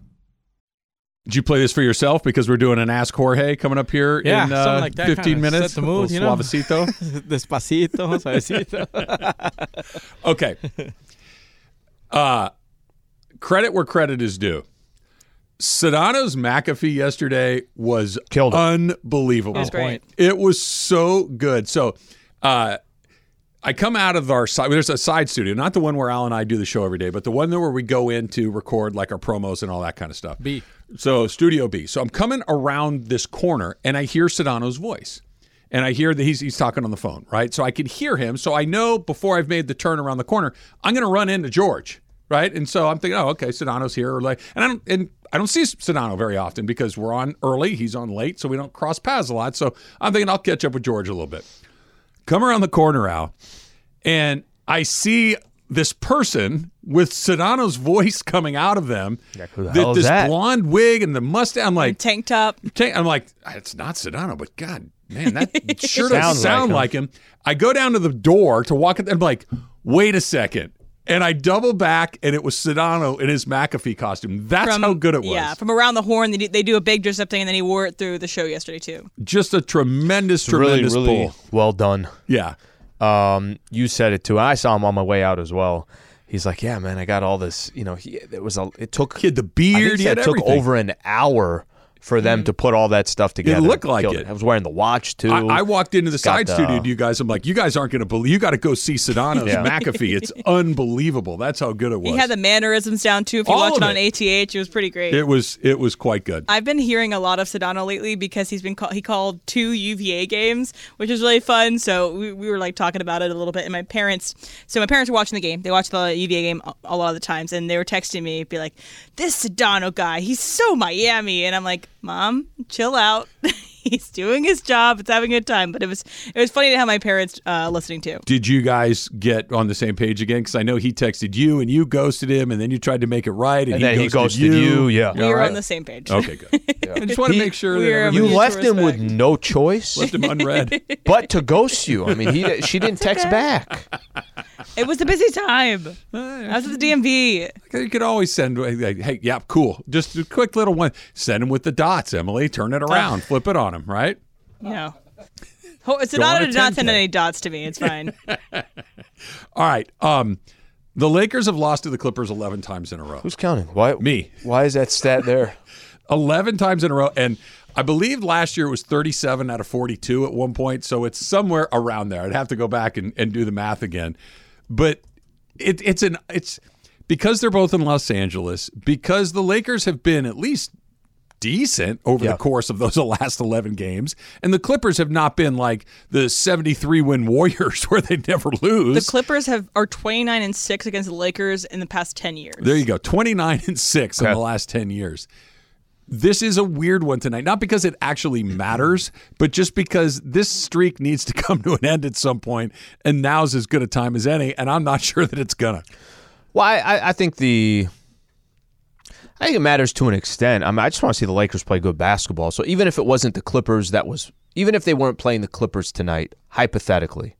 Did you play this for yourself? Because we're doing an Ask Jorge coming up here yeah, in uh, like that, fifteen minutes. Set the mood, you know? Suavecito. Despacito, suavecito. Okay. Uh, credit where credit is due. Sedano's McAfee yesterday was Killed unbelievable. It was great. It was so good. So uh, I come out of our side. There's a side studio, not the one where Alan and I do the show every day, but the one where we go in to record like our promos and all that kind of stuff. B. So Studio B. So I'm coming around this corner, and I hear Sedano's voice. And I hear that he's he's talking on the phone, right? So I can hear him. So I know before I've made the turn around the corner, I'm going to run into George, right? And so I'm thinking, oh, okay, Sedano's here. Or like, and I don't and I don't see Sedano very often because we're on early. He's on late, so we don't cross paths a lot. So I'm thinking I'll catch up with George a little bit. Come around the corner, Al, and I see this person with Sedano's voice coming out of them, yeah, who the that hell is this that? Blonde wig and the mustache. I'm like, and tank top. Tank, I'm like, it's not Sedano, but God, man, that sure doesn't sound like him. like him. I go down to the door to walk in. I'm like, wait a second. And I double back, and it was Sedano in his McAfee costume. That's from, how good it was. Yeah, from around the horn, they do, they do a big dress-up thing, and then he wore it through the show yesterday, too. Just a tremendous, tremendous really, really pull. Well done. Yeah. Um, you said it too. I saw him on my way out as well. He's like, "Yeah, man, I got all this." You know, he, it was a. It took he had the beard. He had it everything. Took over an hour for them to put all that stuff together. It looked like Killed it. it. I was wearing the watch too. I, I walked into the got side the, studio to you guys. I'm like, "You guys aren't going to believe. You got to go see Sedano's yeah. McAfee. It's unbelievable. That's how good it was." He had the mannerisms down too. If you all watch it on A T H, it was pretty great. It was. It was quite good. I've been hearing a lot of Sedano lately because he's been call- he called two U V A games, which is really fun. So we, we were like talking about it a little bit. And my parents, so my parents were watching the game. They watch the U V A game a, a lot of the times, and they were texting me, be like, "This Sedano guy, he's so Miami," and I'm like, "Mom, chill out. He's doing his job. It's having a good time." But it was it was funny to have my parents uh, listening too. Did you guys get on the same page again? Because I know he texted you and you ghosted him, and then you tried to make it right, and, and he then ghosted he ghosted you. you. Yeah, we were right? on the same page. Okay, good. Yeah. I just want to make sure we that you left respect. him with no choice, left him unread, but to ghost you. I mean, he she didn't text okay. back. It was a busy time. I was at the D M V. You could always send, like, hey, yeah, cool. Just a quick little one. Send him with the dots, Emily. Turn it around. Flip it on him, right? No. Sedano did not send any dots to me. It's fine. All right. Um, the Lakers have lost to the Clippers eleven times in a row. Who's counting? Why Me. Why is that stat there? eleven times in a row. And I believe last year it was thirty-seven out of forty-two at one point. So it's somewhere around there. I'd have to go back and, and do the math again. But it, it's an it's because they're both in Los Angeles, because the Lakers have been at least decent over yeah. the course of those last eleven games, and the Clippers have not been like the seventy-three win Warriors where they never lose. The Clippers have are twenty-nine and six against the Lakers in the past ten years. There you go, twenty-nine and six okay. in the last ten years. This is a weird one tonight, not because it actually matters, but just because this streak needs to come to an end at some point, and now's as good a time as any, and I'm not sure that it's gonna. Well, I, I think the I think it matters to an extent. I mean, I just want to see the Lakers play good basketball. So even if it wasn't the Clippers, that was even if they weren't playing the Clippers tonight, hypothetically,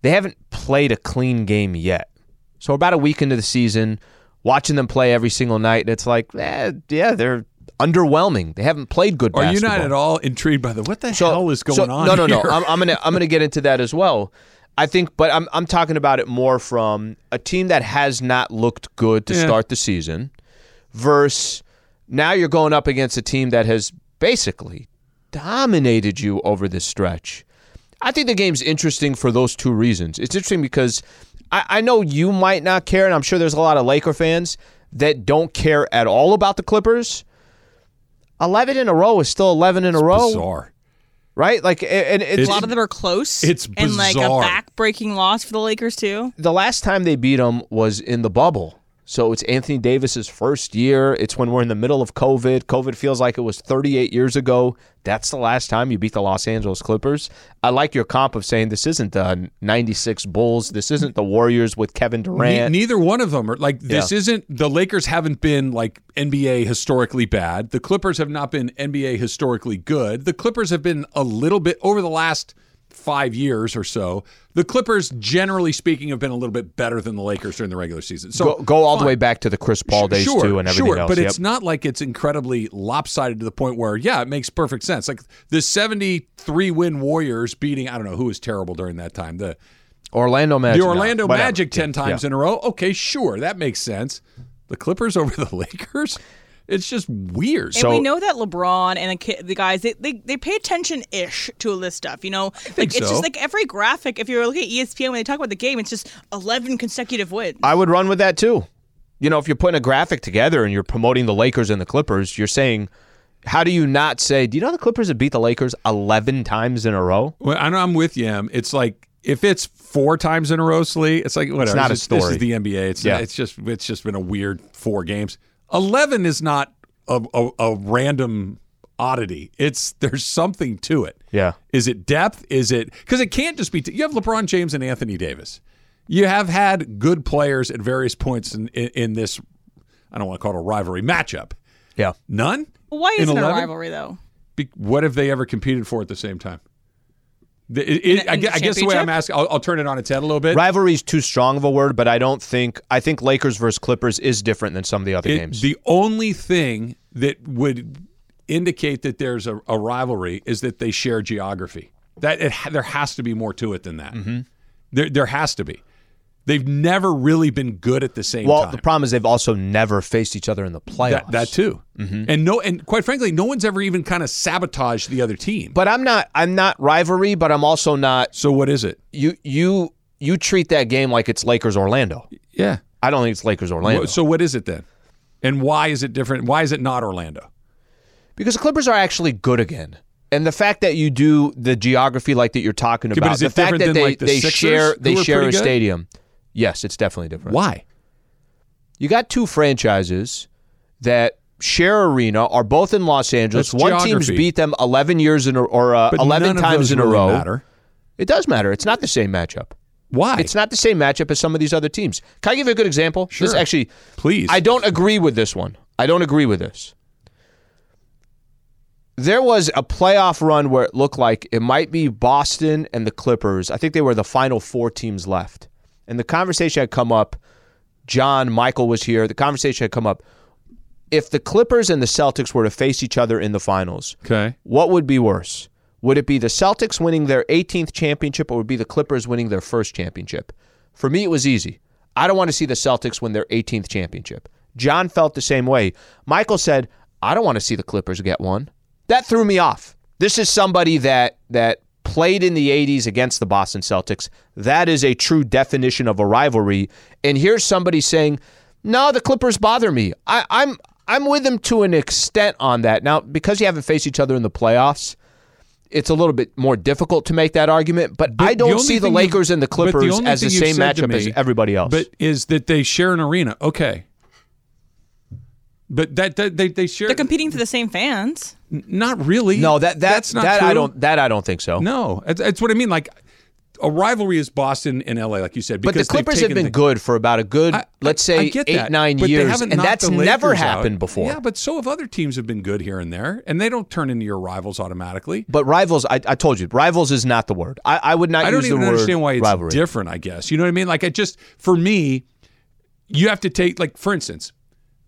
they haven't played a clean game yet. So about a week into the season, watching them play every single night, and it's like, eh, yeah, they're underwhelming. They haven't played good basketball. Are you not at all intrigued by the what the so, hell is going so, on? No, no, here? no. I'm, I'm gonna I'm gonna get into that as well. I think, but I'm I'm talking about it more from a team that has not looked good to yeah. start the season, versus now you're going up against a team that has basically dominated you over this stretch. I think the game's interesting for those two reasons. It's interesting because I, I know you might not care, and I'm sure there's a lot of Laker fans that don't care at all about the Clippers. eleven in a row is still eleven in it's a row. Bizarre. Right? Like, and it's, it's, a lot of them are close. It's bizarre. And like a back-breaking loss for the Lakers, too. The last time they beat them was in the bubble. So it's Anthony Davis's first year. It's when we're in the middle of COVID. COVID feels like it was thirty-eight years ago. That's the last time you beat the Los Angeles Clippers. I like your comp of saying this isn't the ninety-six Bulls. This isn't the Warriors with Kevin Durant. Ne- neither one of them are like this. Yeah. Isn't the Lakers haven't been like N B A historically bad. The Clippers have not been N B A historically good. The Clippers have been a little bit over the last five years or so. The Clippers, generally speaking, have been a little bit better than the Lakers during the regular season. So Go, go all fine. the way back to the Chris Paul days, sure, too, and everything sure, else. But yep. It's not like it's incredibly lopsided to the point where, yeah, it makes perfect sense. Like the seventy-three win Warriors beating, I don't know, who was terrible during that time? The Orlando Magic. The Orlando no, Magic ten yeah, times yeah. in a row? Okay, sure, that makes sense. The Clippers over the Lakers? It's just weird. And so, we know that LeBron and the, the guys, they, they they pay attention-ish to all this stuff, you know? Like, so. It's just like every graphic, if you're looking at E S P N, when they talk about the game, it's just eleven consecutive wins. I would run with that, too. You know, if you're putting a graphic together and you're promoting the Lakers and the Clippers, you're saying, how do you not say, do you know the Clippers have beat the Lakers eleven times in a row? Well, I know I'm with you, Em. It's like, if it's four times in a row, Slee, it's like, whatever. It's not it's a story. This is the N B A. It's, yeah. not, it's, just, it's just been a weird four games. eleven is not a, a, a random oddity. It's there's something to it. Yeah. Is it depth? Is it because it can't just be t- you have LeBron James and Anthony Davis. You have had good players at various points in, in, in this. I don't want to call it a rivalry matchup. Yeah. None. Well, why isn't it a rivalry though? Be, what have they ever competed for at the same time? It, it, in, in I, guess, I guess the way I'm asking, I'll, I'll turn it on its head a little bit. Rivalry is too strong of a word, but I don't think, I think Lakers versus Clippers is different than some of the other it, games. The only thing that would indicate that there's a, a rivalry is that they share geography. That it, there has to be more to it than that. Mm-hmm. There, there has to be. They've never really been good at the same well, time. Well, the problem is they've also never faced each other in the playoffs. That, that too. Mm-hmm. And no and quite frankly, no one's ever even kind of sabotaged the other team. But I'm not I'm not rivalry, but I'm also not. So what is it? You you you treat that game like it's Lakers Orlando. Yeah. I don't think it's Lakers Orlando. So what is it then? And why is it different? Why is it not Orlando? Because the Clippers are actually good again. And the fact that you do the geography like that you're talking about, yeah, the fact that they, like the they share they share a good? stadium. Yes, it's definitely different. Why? You got two franchises that share arena, are both in Los Angeles. That's One geography. Team's beat them eleven years in a, or uh, but eleven times in really a row. Matter. It does matter. It's not the same matchup. Why? It's not the same matchup as some of these other teams. Can I give you a good example? Sure. This actually, please. I don't agree with this one. I don't agree with this. There was a playoff run where it looked like it might be Boston and the Clippers. I think they were the final four teams left. And the conversation had come up, John, Michael was here, the conversation had come up, if the Clippers and the Celtics were to face each other in the finals, okay, what would be worse? Would it be the Celtics winning their eighteenth championship or would it be the Clippers winning their first championship? For me, it was easy. I don't want to see the Celtics win their eighteenth championship. John felt the same way. Michael said, I don't want to see the Clippers get one. That threw me off. This is somebody that that... played in the eighties against the Boston Celtics. That is a true definition of a rivalry. And here's somebody saying, no, the Clippers bother me. I, I'm I'm with them to an extent on that. Now, because you haven't faced each other in the playoffs, it's a little bit more difficult to make that argument. But, but I don't the see the Lakers and the Clippers the as the same matchup me, as everybody else. But is that they share an arena. Okay. But that, that they they share. They're competing for the same fans. Not really. No, that, that that's not that true. I don't that I don't think so. No, that's what I mean. Like a rivalry is Boston and L A, like you said. Because but the Clippers have been the, good for about a good, I, let's say eight that, nine years, and that's never happened out. before. Yeah, but so have other teams have been good here and there, and they don't turn into your rivals automatically. But rivals, I, I told you, rivals is not the word. I, I would not I use the word. I don't even understand why it's rivalry. Different. I guess you know what I mean. Like I just for me, you have to take like for instance.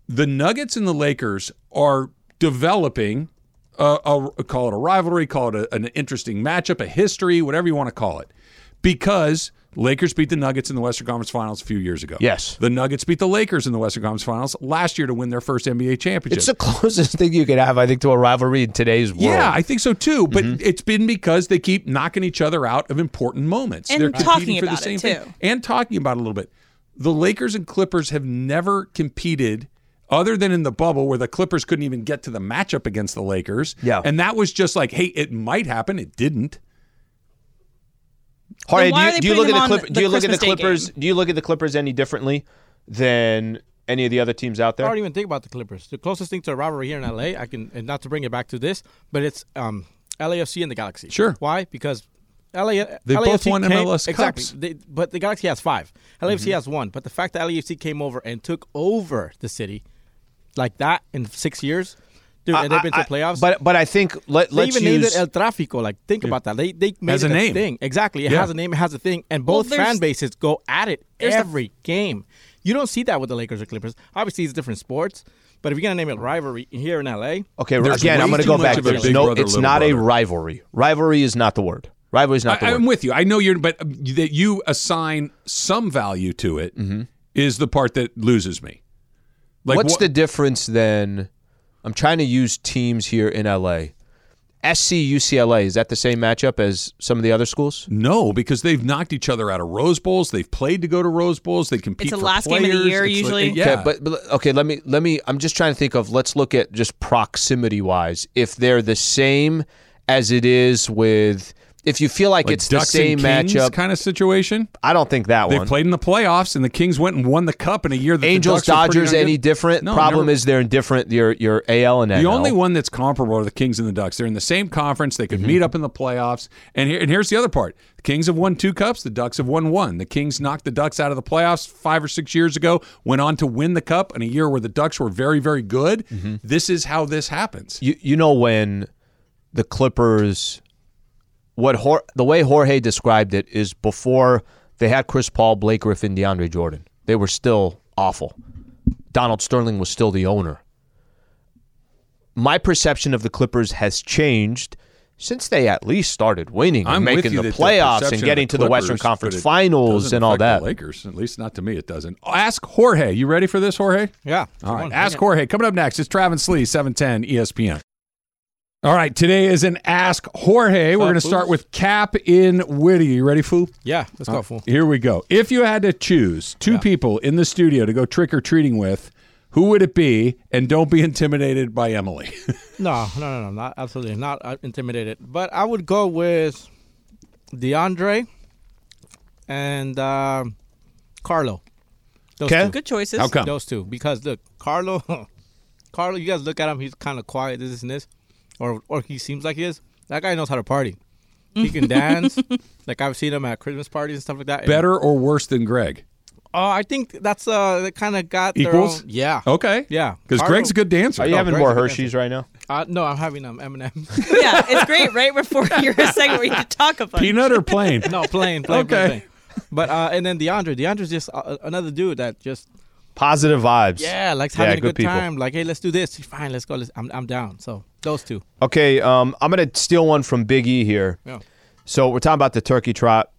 The Nuggets and the Lakers are developing, a, a, call it a rivalry, call it a, an interesting matchup, a history, whatever you want to call it, because Lakers beat the Nuggets in the Western Conference Finals a few years ago. Yes. The Nuggets beat the Lakers in the Western Conference Finals last year to win their first N B A championship. It's the closest thing you could have, I think, to a rivalry in today's world. Yeah, I think so, too. But mm-hmm. it's been because they keep knocking each other out of important moments. And They're talking about for the same it, too. Thing. And talking about it a little bit. The Lakers and Clippers have never competed other than in the bubble where the Clippers couldn't even get to the matchup against the Lakers. Yeah. And that was just like, hey, it might happen. It didn't. Jorge, do you, do you look at the, Clip, the, do you look at the Clippers? Game? Do you look at the Clippers any differently than any of the other teams out there? I don't even think about the Clippers. The closest thing to a rivalry here in L A, I can, and not to bring it back to this, but it's um, L A F C and the Galaxy. Sure. Why? Because L A F C they both won M L S Cups. Exactly. They, but the Galaxy has five. L A F C mm-hmm. has one. But the fact that L A F C came over and took over the city like that in six years. Dude, and they've been to playoffs. I, but but I think let, let's use... They even named it El Tráfico. Like, think yeah. about that. They they made has it a, name. a thing. Exactly. It yeah. has a name. It has a thing. And both well, fan bases go at it every the, game. You don't see that with the Lakers or Clippers. Obviously, it's different sports. But if you're going to name it rivalry here in L A... Okay, there's again, I'm going to go back. There's no, brother, it's not brother. a rivalry. Rivalry is not the word. Rivalry is not the I, word. I'm with you. I know you're... But that you assign some value to it mm-hmm. is the part that loses me. Like, What's wh- the difference then... I'm trying to use teams here in L A. S C U C L A, is that the same matchup as some of the other schools? No, because they've knocked each other out of Rose Bowls. They've played to go to Rose Bowls. They compete for players. It's the last players. game of the year it's usually. Like, yeah, okay, but, but okay, let me let me I'm just trying to think of let's look at just proximity wise. If they're the same as it is with if you feel like, like it's Ducks the same and Kings matchup kind of situation? I don't think that they one. They played in the playoffs and the Kings went and won the cup in a year that Angels, the Ducks Dodgers any different? No, problem never. Is they're indifferent your your A L and N L. The only one that's comparable are the Kings and the Ducks. They're in the same conference, they could mm-hmm. meet up in the playoffs. And here and here's the other part. The Kings have won two cups, the Ducks have won one. The Kings knocked the Ducks out of the playoffs five or six years ago, went on to win the cup in a year where the Ducks were very very good. Mm-hmm. This is how this happens. You you know when the Clippers What Jorge, the way Jorge described it is before they had Chris Paul, Blake Griffin, DeAndre Jordan. They were still awful. Donald Sterling was still the owner. My perception of the Clippers has changed since they at least started winning and I'm making the playoffs and getting to the Western Conference Finals and all that. The Lakers, at least not to me, it doesn't. Ask Jorge. You ready for this, Jorge? Yeah. All right. Ask Jorge. Coming up next, it's Travis Slee, seven ten E S P N. All right, today is an Ask Jorge. Up, We're going to start with Cap in Whitty. You ready, fool? Yeah, let's go, fool. Right, here we go. If you had to choose two yeah. people in the studio to go trick-or-treating with, who would it be? And don't be intimidated by Emily. no, no, no, no, not absolutely not intimidated. But I would go with DeAndre and uh, Carlo. Those okay. two. Good choices. How come? Those two. Because, look, Carlo, Carlo, you guys look at him. He's kind of quiet, this and this. Or or he seems like he is. That guy knows how to party. He can dance. Like I've seen him at Christmas parties and stuff like that. Better or worse than Greg? Oh, uh, I think that's uh they kind of got equals. Their own, yeah. Okay. Yeah. Because Greg's a good dancer. Are you no, having Greg's more Hershey's right now? Uh, no, I'm having um M and M's. Yeah, it's great. Right before your segment, we could talk about peanut or plain. no, plain. plain okay. Plain, plain. But uh, and then DeAndre. DeAndre's just uh, another dude that just. Positive vibes. Yeah, like having yeah, good a good people. time. Like, hey, let's do this. Fine, let's go. Let's, I'm I'm down. So those two. Okay, um, I'm gonna steal one from Big E here. Yeah. So we're talking about the turkey trot.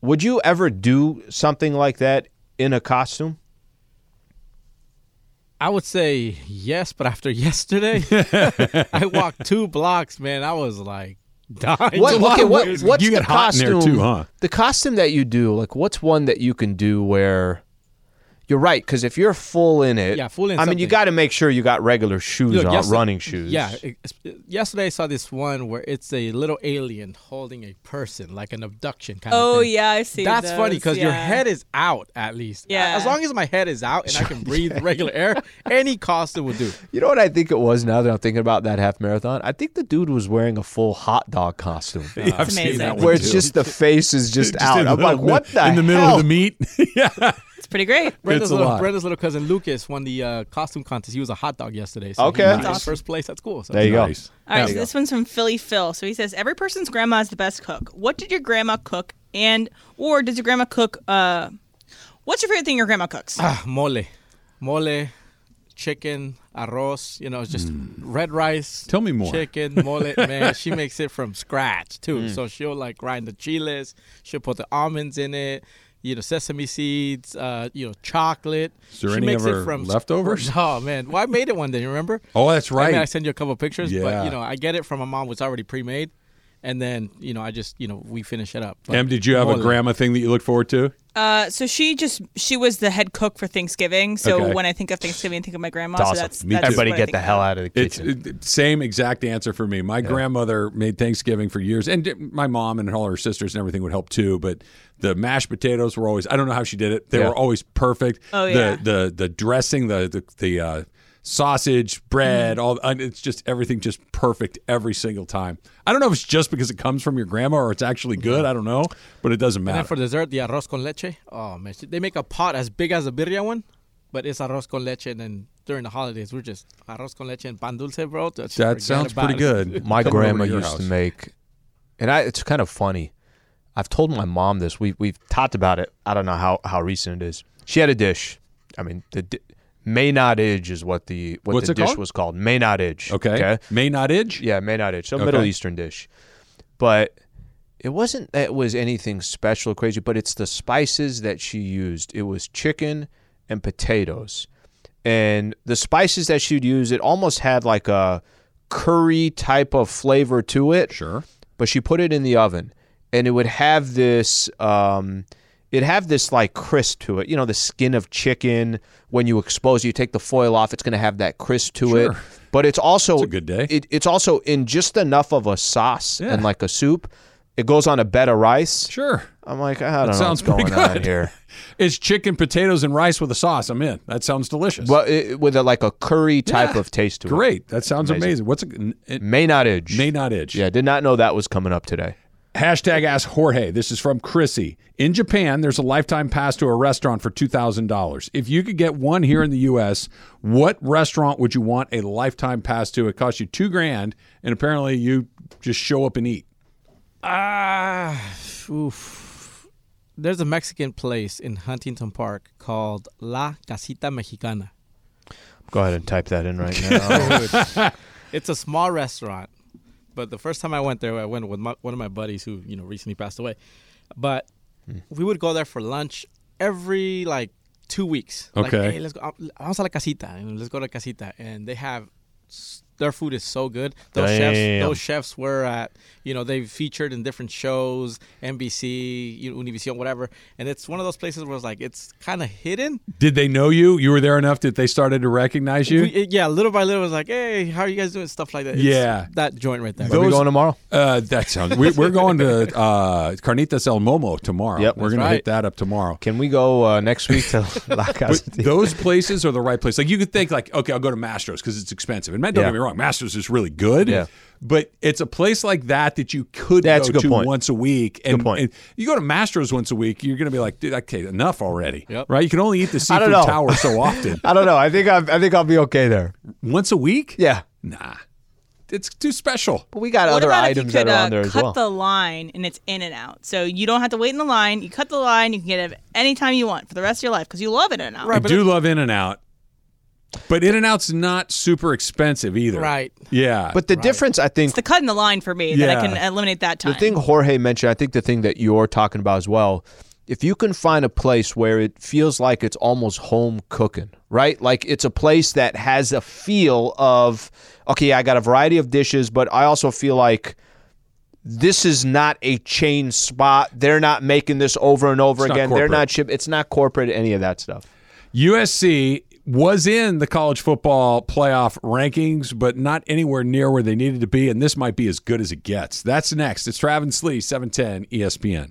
Would you ever do something like that in a costume? I would say yes, but after yesterday, I walked two blocks, man. I was like dying. What, okay, what, what's you the get costume? Hot in there too, huh? The costume that you do, like, what's one that you can do where? You're right, because if you're full in it, yeah, full in I something. mean, you got to make sure you got regular shoes Look, on, running shoes. Yeah. Yesterday, I saw this one where it's a little alien holding a person, like an abduction kind oh, of thing. Oh, yeah, I see That's those. funny, because yeah. your head is out, at least. Yeah. As long as my head is out and I can breathe yeah. regular air, any costume will do. You know what I think it was now that I'm thinking about that half marathon? I think the dude was wearing a full hot dog costume. Yeah, yeah, I've amazing. seen that one, Where it's too. just the face is just, just out. I'm like, middle, what the hell? In the middle hell? of the meat? yeah. It's pretty great. Brenda's little, Brenda's little cousin Lucas won the uh, costume contest. He was a hot dog yesterday. So okay. He was awesome. First place at school. So there you nice. go. All right, there so this go. one's from Philly Phil. So he says, every person's grandma is the best cook. What did your grandma cook? And, or does your grandma cook, uh, what's your favorite thing your grandma cooks? Ah, mole. Mole, chicken, arroz, you know, it's just mm. red rice. Tell me more. Chicken, mole. Man, she makes it from scratch, too. Mm. So she'll, like, grind the chiles. She'll put the almonds in it. You know, sesame seeds, uh, you know, chocolate. Is there she any makes of her it from leftovers? Oh, man. Well, I made it one day, remember? Oh, that's right. I mean, I sent you a couple of pictures, yeah. but, you know, I get it from a mom who's already pre-made. And then, you know, I just, you know, we finish it up. But Em, did you have a grandma thing that you look forward to? Uh, so she just, she was the head cook for Thanksgiving. So okay. when I think of Thanksgiving, I think of my grandma. Awesome. So that's, that's everybody get the hell out of the kitchen. It's, it, same exact answer for me. My yeah. grandmother made Thanksgiving for years. And my mom and all her sisters and everything would help too. But the mashed potatoes were always, I don't know how she did it. They yeah. were always perfect. Oh, yeah. The, the, the dressing, the, the, the uh, sausage, bread, all it's just everything just perfect every single time. I don't know if it's just because it comes from your grandma or it's actually good. I don't know, but it doesn't matter. And then for dessert, the arroz con leche. Oh, man. They make a pot as big as a birria one, but it's arroz con leche. And then during the holidays, we're just arroz con leche and pan dulce, bro. Just that sounds pretty good. My grandma used house. to make, and I, it's kind of funny. I've told my mom this. We've, we've talked about it. I don't know how, how recent it is. She had a dish. I mean, the dish. Maynardage is what the what What's the dish called? was called. Maynardage. Okay. okay. Maynardage? Yeah, Maynardage. Some okay. Middle Eastern dish. But it wasn't that it was anything special or crazy, but it's the spices that she used. It was chicken and potatoes. And the spices that she'd use, it almost had like a curry type of flavor to it. Sure. But she put it in the oven. And it would have this... Um, It'd have this like crisp to it. You know, the skin of chicken, when you expose it, you take the foil off, it's going to have that crisp to sure. it. But it's also it's a good day. It, it's also in just enough of a sauce yeah. and like a soup. It goes on a bed of rice. Sure. I'm like, I don't that know sounds what's pretty going good. on here. It's chicken, potatoes, and rice with a sauce. I'm in. That sounds delicious. Well, it, with a, like a curry type yeah. of taste to Great. it. Great. That sounds amazing. amazing. What's a, it, Maynardage. Maynardage. Yeah, did not know that was coming up today. Hashtag Ask Jorge. This is from Chrissy. In Japan, there's a lifetime pass to a restaurant for two thousand dollars. If you could get one here in the U S, what restaurant would you want a lifetime pass to? It costs you two grand, and apparently you just show up and eat. Ah, uh, oof. There's a Mexican place in Huntington Park called La Casita Mexicana. Go ahead and type that in right now. It's a small restaurant. But the first time I went there, I went with my, one of my buddies who, you know, recently passed away. But mm. we would go there for lunch every, like, two weeks. Okay. Like, hey, let's go. Vamos a la casita. And let's go to la casita. And they have, their food is so good. Those Damn. chefs those chefs were at, you know, they've featured in different shows, N B C, you know, Univision, whatever. And it's one of those places where it's like, it's kind of hidden. Did they know you? You were there enough that they started to recognize you? We, yeah, little by little, it was like, hey, how are you guys doing? Stuff like that. It's yeah. That joint right there. Those, are we going tomorrow? Uh, that sounds, we, we're going to uh, Carnitas El Momo tomorrow. Yep, we're going right. to hit that up tomorrow. Can we go uh, next week to La Casa? Those places are the right place. Like, you could think like, okay, I'll go to Mastro's because it's expensive. And don't yeah. get me wrong, Mastro's is really good. Yeah. But it's a place like that that you could That's go to point. once a week. And, good point. And you go to Mastro's once a week, you're going to be like, dude, okay, enough already. Yep. Right? You can only eat the seafood tower so often. I don't know. I think, I'm, I think I'll be okay there. Once a week? Yeah. Nah. It's too special. But we got what other items could, that are uh, on there as well. Cut the line and it's In-N-Out. So you don't have to wait in the line. You cut the line. You can get it anytime you want for the rest of your life because you love In-N-Out. Right, I do love In-N-Out. But In-N-Out's not super expensive either. Right. Yeah. But the right. difference, I think... It's the cut in the line for me yeah. that I can eliminate that time. The thing Jorge mentioned, I think the thing that you're talking about as well, if you can find a place where it feels like it's almost home cooking, right? Like it's a place that has a feel of, okay, I got a variety of dishes, but I also feel like this is not a chain spot. They're not making this over and over it's again. Not They're not shipping. It's not corporate, any of that stuff. U S C... was in the college football playoff rankings, but not anywhere near where they needed to be, and this might be as good as it gets. That's next. It's Travis Slee, seven ten E S P N.